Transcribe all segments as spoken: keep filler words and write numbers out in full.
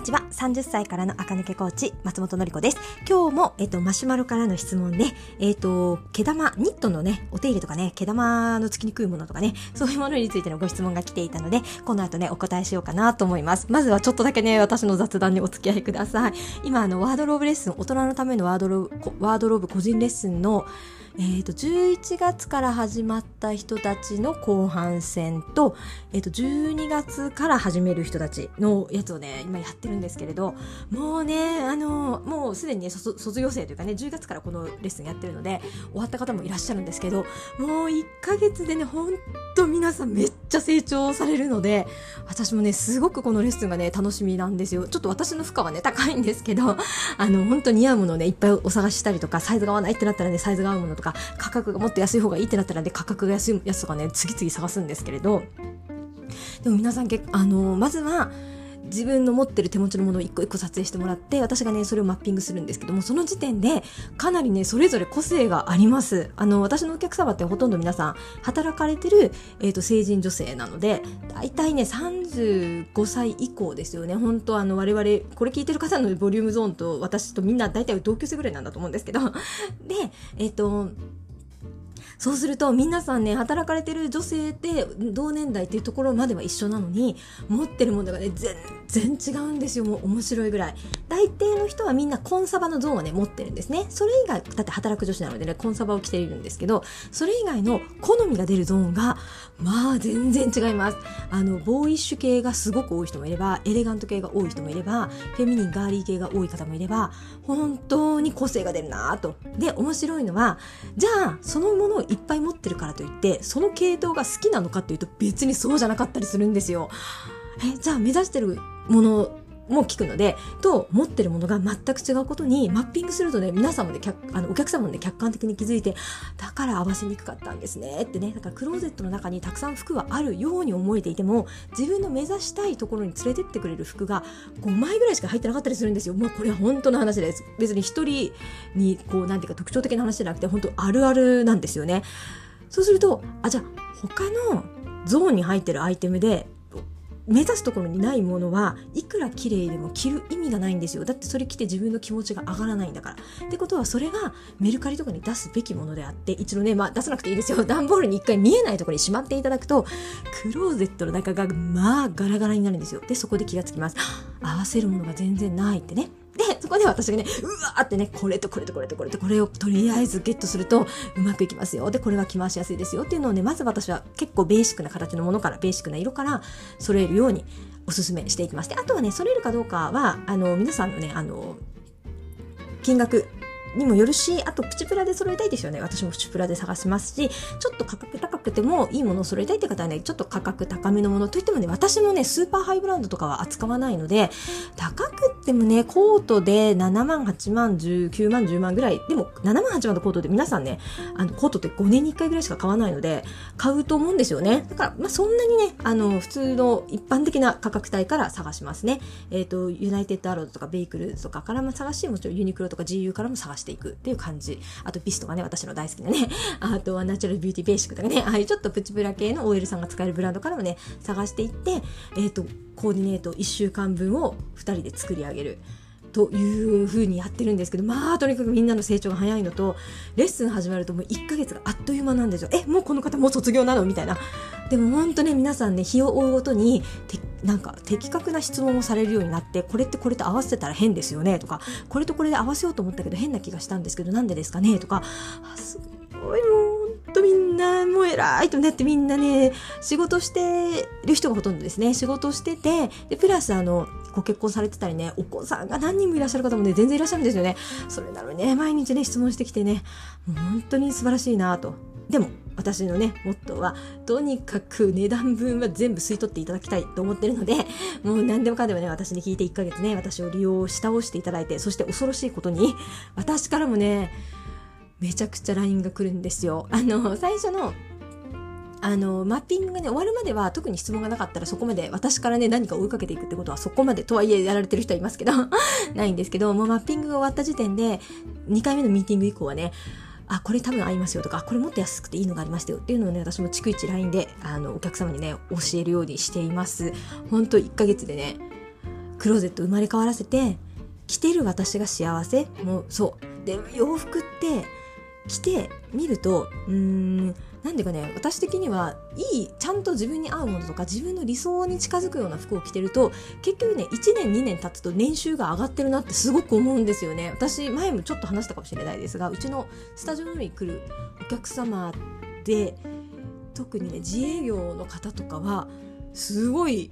にちは。さんじゅっさいからの垢抜けコーチ、松本のり子です。今日も、えっと、マシュマロからの質問で、えっと、毛玉、ニットのね、お手入れとかね、毛玉のつきにくいものとかね、そういうものについてのご質問が来ていたので、この後ね、お答えしようかなと思います。まずはちょっとだけね、私の雑談にお付き合いください。今、あの、ワードローブレッスン、大人のためのワードローブ、ワードローブ個人レッスンの、えっと、じゅういちがつから始まった人たちの後半戦と、えっと、じゅうにがつから始める人たちのやつをね、今やってるんですけれど、もうね、あの、もうすでにね、卒業生というかね、じゅうがつからこのレッスンやってるので、終わった方もいらっしゃるんですけど、もういっかげつでね、ほんと皆さんめっちゃ成長されるので、私もね、すごくこのレッスンがね、楽しみなんですよ。ちょっと私の負荷はね、高いんですけど、あの、ほんと似合うものをね、いっぱいお探ししたりとか、サイズが合わないってなったらね、サイズが合うものとか、価格がもっと安い方がいいってなったらね、価格が安いやつとかね、次々探すんですけれど、でも皆さん結構、あのー、まずは自分の持ってる手持ちのものを一個一個撮影してもらって、私がねそれをマッピングするんですけども、その時点でかなりねそれぞれ個性があります。あの私のお客様ってほとんど皆さん働かれてる、えーと、成人女性なので、だいたいねさんじゅうごさい以降ですよね。本当あの我々これ聞いてる方のボリュームゾーンと私とみんなだいたい同級生ぐらいなんだと思うんですけど、でえっとそうすると皆さんね、働かれてる女性って同年代っていうところまでは一緒なのに、持ってるものがね全然違うんですよ。もう面白いぐらい。大抵の人はみんなコンサバのゾーンをね持ってるんですね。それ以外、だって働く女子なのでね、コンサバを着ているんですけど、それ以外の好みが出るゾーンがまあ全然違います。あのボーイッシュ系がすごく多い人もいれば、エレガント系が多い人もいれば、フェミニンガーリー系が多い方もいれば、本当に個性が出るなぁと。で面白いのは、じゃあそのものをいっぱい持ってるからといってその系統が好きなのかっていうと別にそうじゃなかったりするんですよ。えじゃあ目指してるものも聞くのでと持ってるものが全く違うことにマッピングするとね、皆さんもね、あのお客様もね客観的に気づいて、だから合わせにくかったんですねってね。だからクローゼットの中にたくさん服はあるように思えていても、自分の目指したいところに連れてってくれる服がごまいぐらいしか入ってなかったりするんですよ。もうこれは本当の話です。別に一人にこうなんていうか特徴的な話じゃなくて、本当あるあるなんですよね。そうすると、あじゃあ他のゾーンに入ってるアイテムで目指すところにないものはいくら綺麗でも着る意味がないんですよ。だってそれ着て自分の気持ちが上がらないんだから。ってことは、それがメルカリとかに出すべきものであって、一度ね、まあ出さなくていいですよ。段ボールに一回見えないところにしまっていただくと、クローゼットの中がまあガラガラになるんですよ。でそこで気がつきます。合わせるものが全然ないってね。でそこで私がね、うわーってね、これとこれとこれとこれとこれをとりあえずゲットするとうまくいきますよ。でこれは着回しやすいですよっていうのをね、まず私は結構ベーシックな形のものから、ベーシックな色から揃えるようにおすすめしていきます。であとはね、揃えるかどうかはあの皆さんのね、あの金額にもよるし、あとプチプラで揃えたいですよね。私もプチプラで探しますし、ちょっと価格高くてもいいものを揃えたいって方はね、ちょっと価格高めのものといってもね、私もねスーパーハイブランドとかは扱わないので、高くてもねコートでななまんはちまんきゅうまんじゅうまんぐらいでも、ななまんはちまんのコートで皆さんね、あのコートってごねんにいっかいぐらいしか買わないので買うと思うんですよね。だから、まあ、そんなにね、あの普通の一般的な価格帯から探しますね。えっとユナイテッドアロードとかベイクルとかからも探し、もちろんユニクロとか ジーユー からも探ししていくっていう感じ。あとビスとかね、私の大好きなね、あとはナチュラルビューティーベーシックとかね、ああいうちょっとプチブラ系の オーエル さんが使えるブランドからもね探していって、えーと、コーディネートいっしゅうかんぶんをふたりで作り上げるという風にやってるんですけど、まあとにかくみんなの成長が早いのと、レッスン始まるともういっかげつがあっという間なんですよ。えもうこの方もう卒業なのみたいな。でも本当ね、皆さんね日を追うごとになんか的確な質問をされるようになって、これってこれと合わせたら変ですよねとか、これとこれで合わせようと思ったけど変な気がしたんですけどなんでですかねとか、あすごい、もうほんとみんなもう偉いとなって、みんなね仕事してる人がほとんどですね。仕事してて、でプラスあのご結婚されてたりね、お子さんが何人もいらっしゃる方もね全然いらっしゃるんですよね。それなのにね毎日ね質問してきてね、もう本当に素晴らしいなと。でも私のねモットーはとにかく値段分は全部吸い取っていただきたいと思ってるので、もう何でもかんでもね私に聞いていっかげつね私を利用し倒していただいて、そして恐ろしいことに私からもねめちゃくちゃ ライン が来るんですよ。あの最初のあのマッピングがね終わるまでは特に質問がなかったら、そこまで私からね何か追いかけていくってことはそこまでとはいえやられてる人はいますけどないんですけど、もうマッピングが終わった時点でにかいめのミーティング以降はね、あこれ多分合いますよとか、これもっと安くていいのがありましたよっていうのをね私も逐一 ライン であのお客様にね教えるようにしています。ほんといっかげつでねクローゼット生まれ変わらせて、着てる私が幸せ。もうそうで、洋服って着てみると、うーん、なんでかね、私的にはいい、ちゃんと自分に合うものとか自分の理想に近づくような服を着てると、結局ね、いちねんにねん経つと年収が上がってるなってすごく思うんですよね。私前もちょっと話したかもしれないですが、うちのスタジオに来るお客様で、特にね自営業の方とかはすごい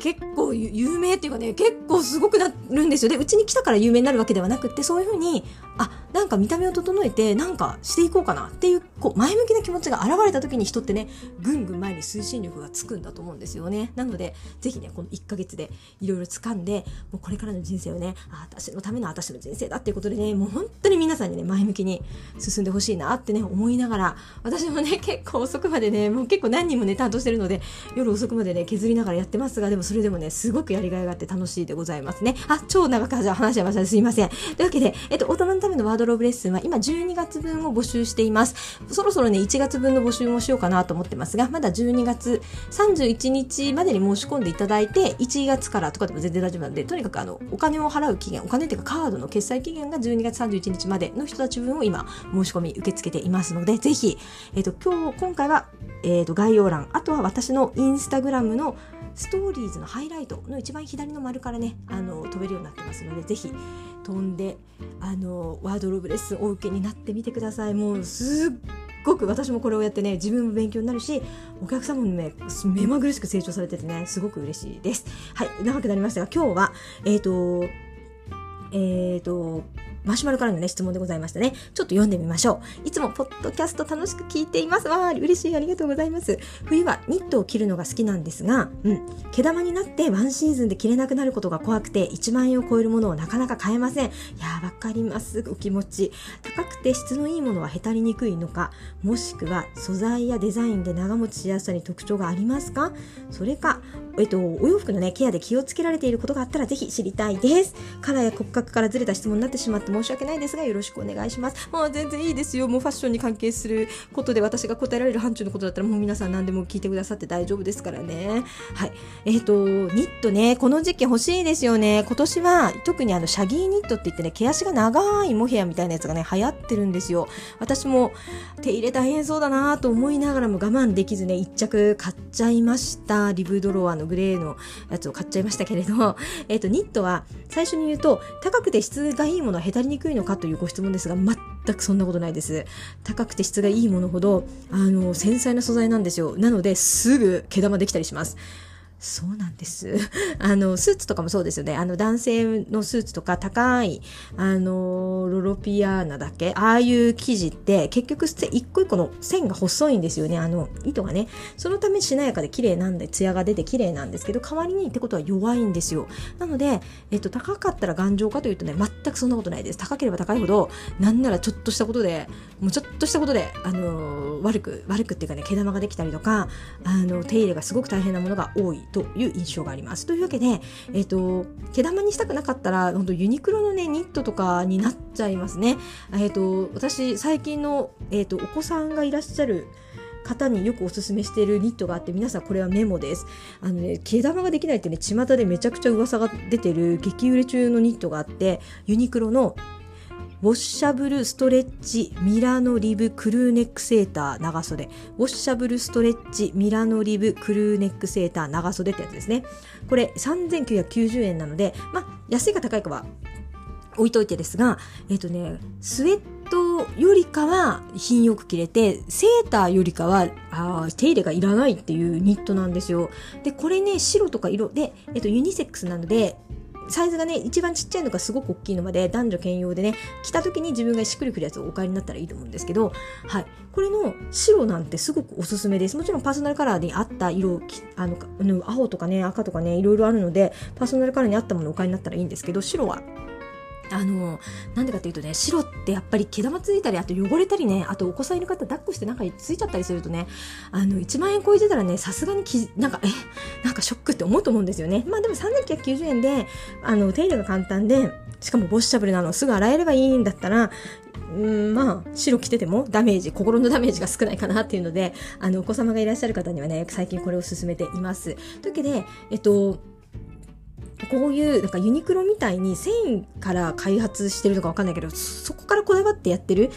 結構有名っていうかね、結構すごくなるんですよ。で、うちに来たから有名になるわけではなくって、そういうふうに、あ、なんか見た目を整えてなんかしていこうかなっていう、こう前向きな気持ちが現れた時に人ってね、ぐんぐん前に推進力がつくんだと思うんですよね。なのでぜひね、このいっかげつでいろいろ掴んで、もうこれからの人生をね、あ、私のための私の人生だっていうことでね、もう本当に皆さんにね前向きに進んでほしいなってね思いながら、私もね結構遅くまでね、もう結構何人もね担当してるので、夜遅くまでね削りながらやってますが、でもそれでもねすごくやりがいがあって楽しいでございますね。あ、超長く話しちゃいました、すいません。というわけで、えっと、大人のためのワードローブレッスンは今じゅうにがつぶんを募集しています。そろそろねいちがつぶんの募集もしようかなと思ってますが、まだじゅうにがつさんじゅういちにちまでに申し込んでいただいて、いちがつからとかでも全然大丈夫なので、とにかくあのお金を払う期限、お金っていうかカードの決済期限がじゅうにがつさんじゅういちにちまでの人たち分を今申し込み受け付けていますので、ぜひ、えっと、今日今回は、えっと、概要欄、あとは私のインスタグラムのストーリーズのハイライトの一番左の丸からね、あの飛べるようになってますので、ぜひ飛んであのワードローブレッスンお受けになってみてください。もうすっごく私もこれをやってね、自分も勉強になるし、お客様もね目まぐるしく成長されててね、すごく嬉しいです。はい、長くなりましたが、今日はえっとえっとマシュマロからのね質問でございましたね。ちょっと読んでみましょう。いつもポッドキャスト楽しく聞いています。わー、嬉しい、ありがとうございます。冬はニットを着るのが好きなんですが、うん、毛玉になってワンシーズンで着れなくなることが怖くて、いちまんえんを超えるものをなかなか買えません。いやー、わかります、お気持ち。高くて質のいいものはへたりにくいのか、もしくは素材やデザインで長持ちしやすさに特徴がありますか？それか、えっと、お洋服のねケアで気をつけられていることがあったらぜひ知りたいです。カラーや骨格からずれた質問になってしまって申し訳ないですが、よろしくお願いします。もう全然いいですよ。もうファッションに関係することで私が答えられる範疇のことだったら、もう皆さん何でも聞いてくださって大丈夫ですからね。はい、えーとニットね、この時期欲しいですよね。今年は特にあのシャギーニットって言ってね、毛足が長いモヘアみたいなやつがね流行ってるんですよ。私も手入れ大変そうだなと思いながらも我慢できずね一着買っちゃいました。リブドロワーのグレーのやつを買っちゃいましたけれど、えーとニットは最初に言うと、高くて質がいいものはへたりにくいのかというご質問ですが、全くそんなことないです。高くて質がいいものほどあの繊細な素材なんですよ。なのですぐ毛玉できたりします。そうなんですあのスーツとかもそうですよね。あの男性のスーツとか高いあのロロピアーナだっけ、ああいう生地って結局一個一個の線が細いんですよね、あの糸がね。そのためしなやかで綺麗なんで、ツヤが出て綺麗なんですけど、代わりにってことは弱いんですよ。なので、えっと、高かったら頑丈かというとね、全くそんなことないです。高ければ高いほど、なんならちょっとしたことでもうちょっとしたことであの悪く悪くっていうかね、毛玉ができたりとか、あの手入れがすごく大変なものが多いという印象があります。というわけで、えーと、毛玉にしたくなかったら本当ユニクロの、ね、ニットとかになっちゃいますね。えーと、私最近の、えーと、お子さんがいらっしゃる方によくおすすめしているニットがあって、皆さんこれはメモです。あの、ね、毛玉ができないってね、巷でめちゃくちゃ噂が出てる激売れ中のニットがあって、ユニクロのウォッシャブルストレッチミラノリブクルーネックセーター長袖、ウォッシャブルストレッチミラノリブクルーネックセーター長袖ってやつですね。これさんぜんきゅうひゃくきゅうじゅうえんなので、まあ安いか高いかは置いといてですが、えっとね、スウェットよりかは品よく着れて、セーターよりかはあ手入れがいらないっていうニットなんですよ。でこれね、白とか色で、えっとユニセックスなので、サイズがね一番ちっちゃいのがすごく大きいのまで男女兼用でね、着た時に自分がしっくりくるやつをお買いになったらいいと思うんですけど、はい、これの白なんてすごくおすすめです。もちろんパーソナルカラーに合った色、あの青とかね赤とかねいろいろあるので、パーソナルカラーに合ったものをお買いになったらいいんですけど、白はあのなんでかというとね、白ってやっぱり毛玉ついたり、あと汚れたりね、あとお子さんいる方抱っこしてなんかついちゃったりするとね、あのいちまんえん超えてたらね、さすがにきなんかえなんかショックって思うと思うんですよね。まあでもさんぜんきゅうひゃくきゅうじゅうえんであの手入れが簡単で、しかもボッシャブルなのすぐ洗えればいいんだったら、うん、まあ白着ててもダメージ、心のダメージが少ないかなっていうので、あのお子様がいらっしゃる方にはね最近これを勧めています。というわけで、えっとこういうなんかユニクロみたいに繊維から開発してるのかわかんないけど、そこからこだわってやってる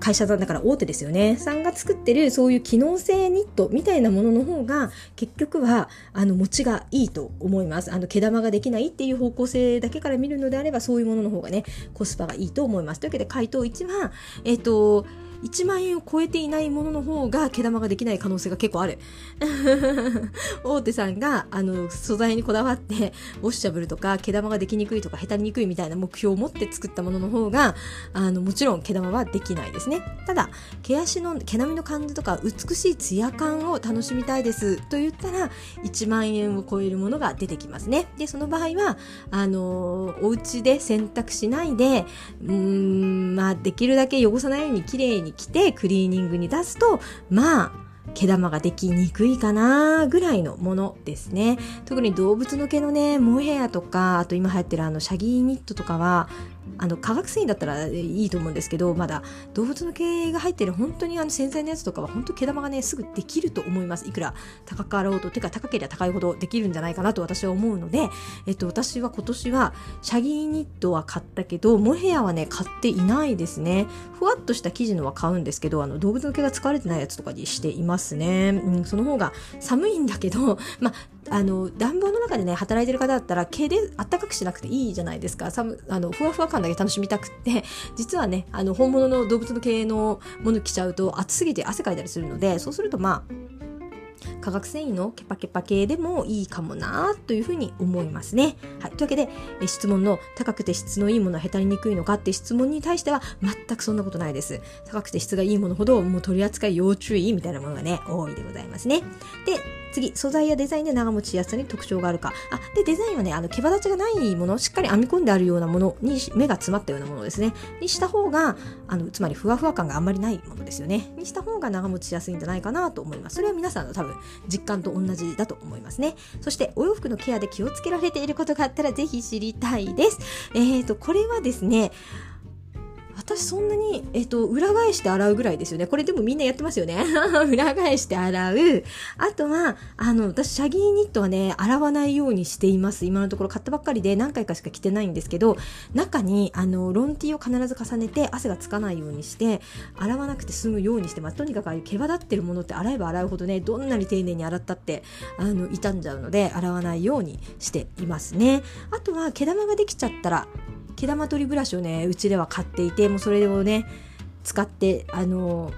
会社さんだから大手ですよねさんが作ってるそういう機能性ニットみたいなものの方が結局はあの持ちがいいと思います。あの毛玉ができないっていう方向性だけから見るのであれば、そういうものの方がねコスパがいいと思います。というわけで回答いちはえっといちまんえんを超えていないものの方が毛玉ができない可能性が結構ある大手さんがあの素材にこだわってウォッシャブルとか毛玉ができにくいとかへたりにくいみたいな目標を持って作ったものの方があのもちろん毛玉はできないですね。ただ毛足の毛並みの感じとか美しいツヤ感を楽しみたいですと言ったらいちまんえんを超えるものが出てきますね。でその場合はあのお家で洗濯しないでうーん、まあ、できるだけ汚さないように綺麗に来てクリーニングに出すと、まあ毛玉ができにくいかなぐらいのものですね。特に動物の毛のねモヘアとか、あと今流行ってるあのシャギーニットとかはあの化学繊維だったらいいと思うんですけど、まだ動物の毛が入ってる本当にあの繊細なやつとかは本当毛玉がねすぐできると思います。いくら高かろうと、てか高ければ高いほどできるんじゃないかなと私は思うので、えっと、私は今年はシャギーニットは買ったけどモヘアはね買っていないですね。ふわっとした生地のは買うんですけど、あの動物の毛が使われてないやつとかにしていますね、うん、その方が寒いんだけど、まああの暖房の中でね働いてる方だったら毛であったかくしなくていいじゃないですか。寒あのふわふわ感だけ楽しみたくって、実はねあの本物の動物の毛のもの着ちゃうと暑すぎて汗かいたりするので、そうするとまあ化学繊維のケパケパ系でもいいかもなというふうに思いますね。はい、というわけで質問の高くて質のいいものはへたりにくいのかって質問に対しては全くそんなことないです。高くて質がいいものほどもう取り扱い要注意みたいなものがね多いでございますね。で次、素材やデザインで長持ちやすさに特徴があるか。あでデザインはねあの毛羽立ちがないもの、しっかり編み込んであるようなものに目が詰まったようなものですねにした方があのつまりふわふわ感があんまりないものですよねにした方が長持ちしやすいんじゃないかなと思います。それは皆さんの多分実感と同じだと思いますね。そしてお洋服のケアで気をつけられていることがあったらぜひ知りたいです。えっと、これはですね私そんなに、えっと、裏返して洗うぐらいですよね。これでもみんなやってますよね裏返して洗う。あとはあの私シャギーニットはね洗わないようにしています。今のところ買ったばっかりで何回かしか着てないんですけど、中にあのロンティーを必ず重ねて汗がつかないようにして洗わなくて済むようにしてます。とにかくああいう毛羽立ってるものって洗えば洗うほどねどんなに丁寧に洗ったってあの傷んじゃうので洗わないようにしていますね。あとは毛玉ができちゃったら毛玉取りブラシをねうちでは買っていて、もうそれをね使ってあの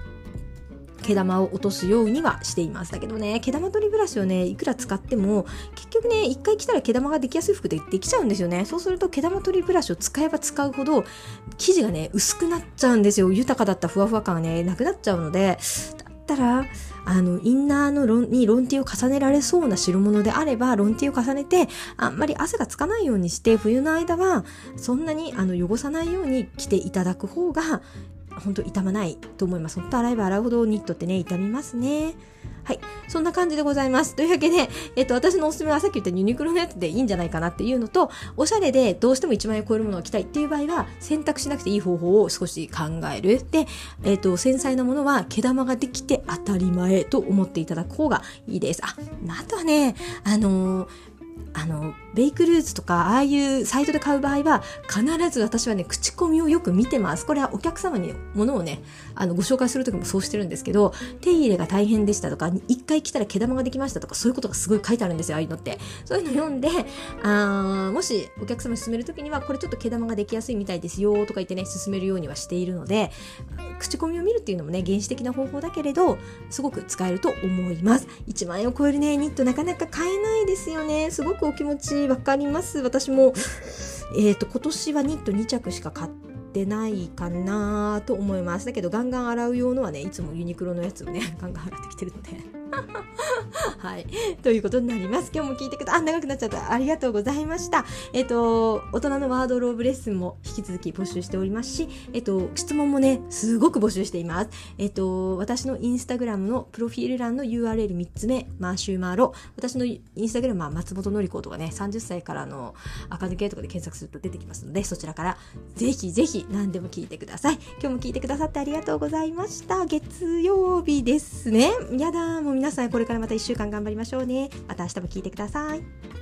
毛玉を落とすようにはしています。だけどね毛玉取りブラシをねいくら使っても結局ね一回着たら毛玉ができやすい服でできちゃうんですよね。そうすると毛玉取りブラシを使えば使うほど生地がね薄くなっちゃうんですよ。豊かだったふわふわ感がねなくなっちゃうので、だったらあのインナーのロンにロンティーを重ねられそうな代物であればロンティーを重ねてあんまり汗がつかないようにして冬の間はそんなにあの汚さないように着ていただく方が本当傷まないと思います。本当洗えば洗うほどニットってね傷みますね。はい、そんな感じでございます。というわけで、えっと、私のおすすめはさっき言ったユニクロのやつでいいんじゃないかなっていうのと、おしゃれでどうしてもいちまん円を超えるものを着たいっていう場合は選択しなくていい方法を少し考える。で、えっと、繊細なものは毛玉ができて当たり前と思っていただく方がいいです。あ、あとはねあのーあのベイクルーズとかああいうサイトで買う場合は必ず私はね口コミをよく見てます。これはお客様に物をねあのご紹介する時もそうしてるんですけど、手入れが大変でしたとか一回来たら毛玉ができましたとかそういうことがすごい書いてあるんですよ。ああいうのってそういうの読んであもしお客様に勧める時にはこれちょっと毛玉ができやすいみたいですよとか言ってね勧めるようにはしているので、口コミを見るっていうのもね原始的な方法だけれどすごく使えると思います。いちまん円を超えるねニットなかなか買えないですよね。すごくお気持ちわかります。私もえっと今年はニットにちゃくしか買ってないかなと思います。だけどガンガン洗う用のはねいつもユニクロのやつをねガンガン洗ってきてるのではいということになります。今日も聞いてください。あ、長くなっちゃった。ありがとうございました。えっと大人のワードローブレッスンも引き続き募集しておりますし、えっと質問もねすごく募集しています。えっと私のインスタグラムのプロフィール欄の ユーアールエルみっつめ つ目マーシュマロ、私のインスタグラムは松本のり子とかねさんじゅっさいからの赤抜けとかで検索すると出てきますので、そちらからぜひぜひ何でも聞いてください。今日も聞いてくださってありがとうございました。月曜日ですね。やだもう皆さんこれからまたいっしゅうかん頑張りましょうね。また明日も聞いてください。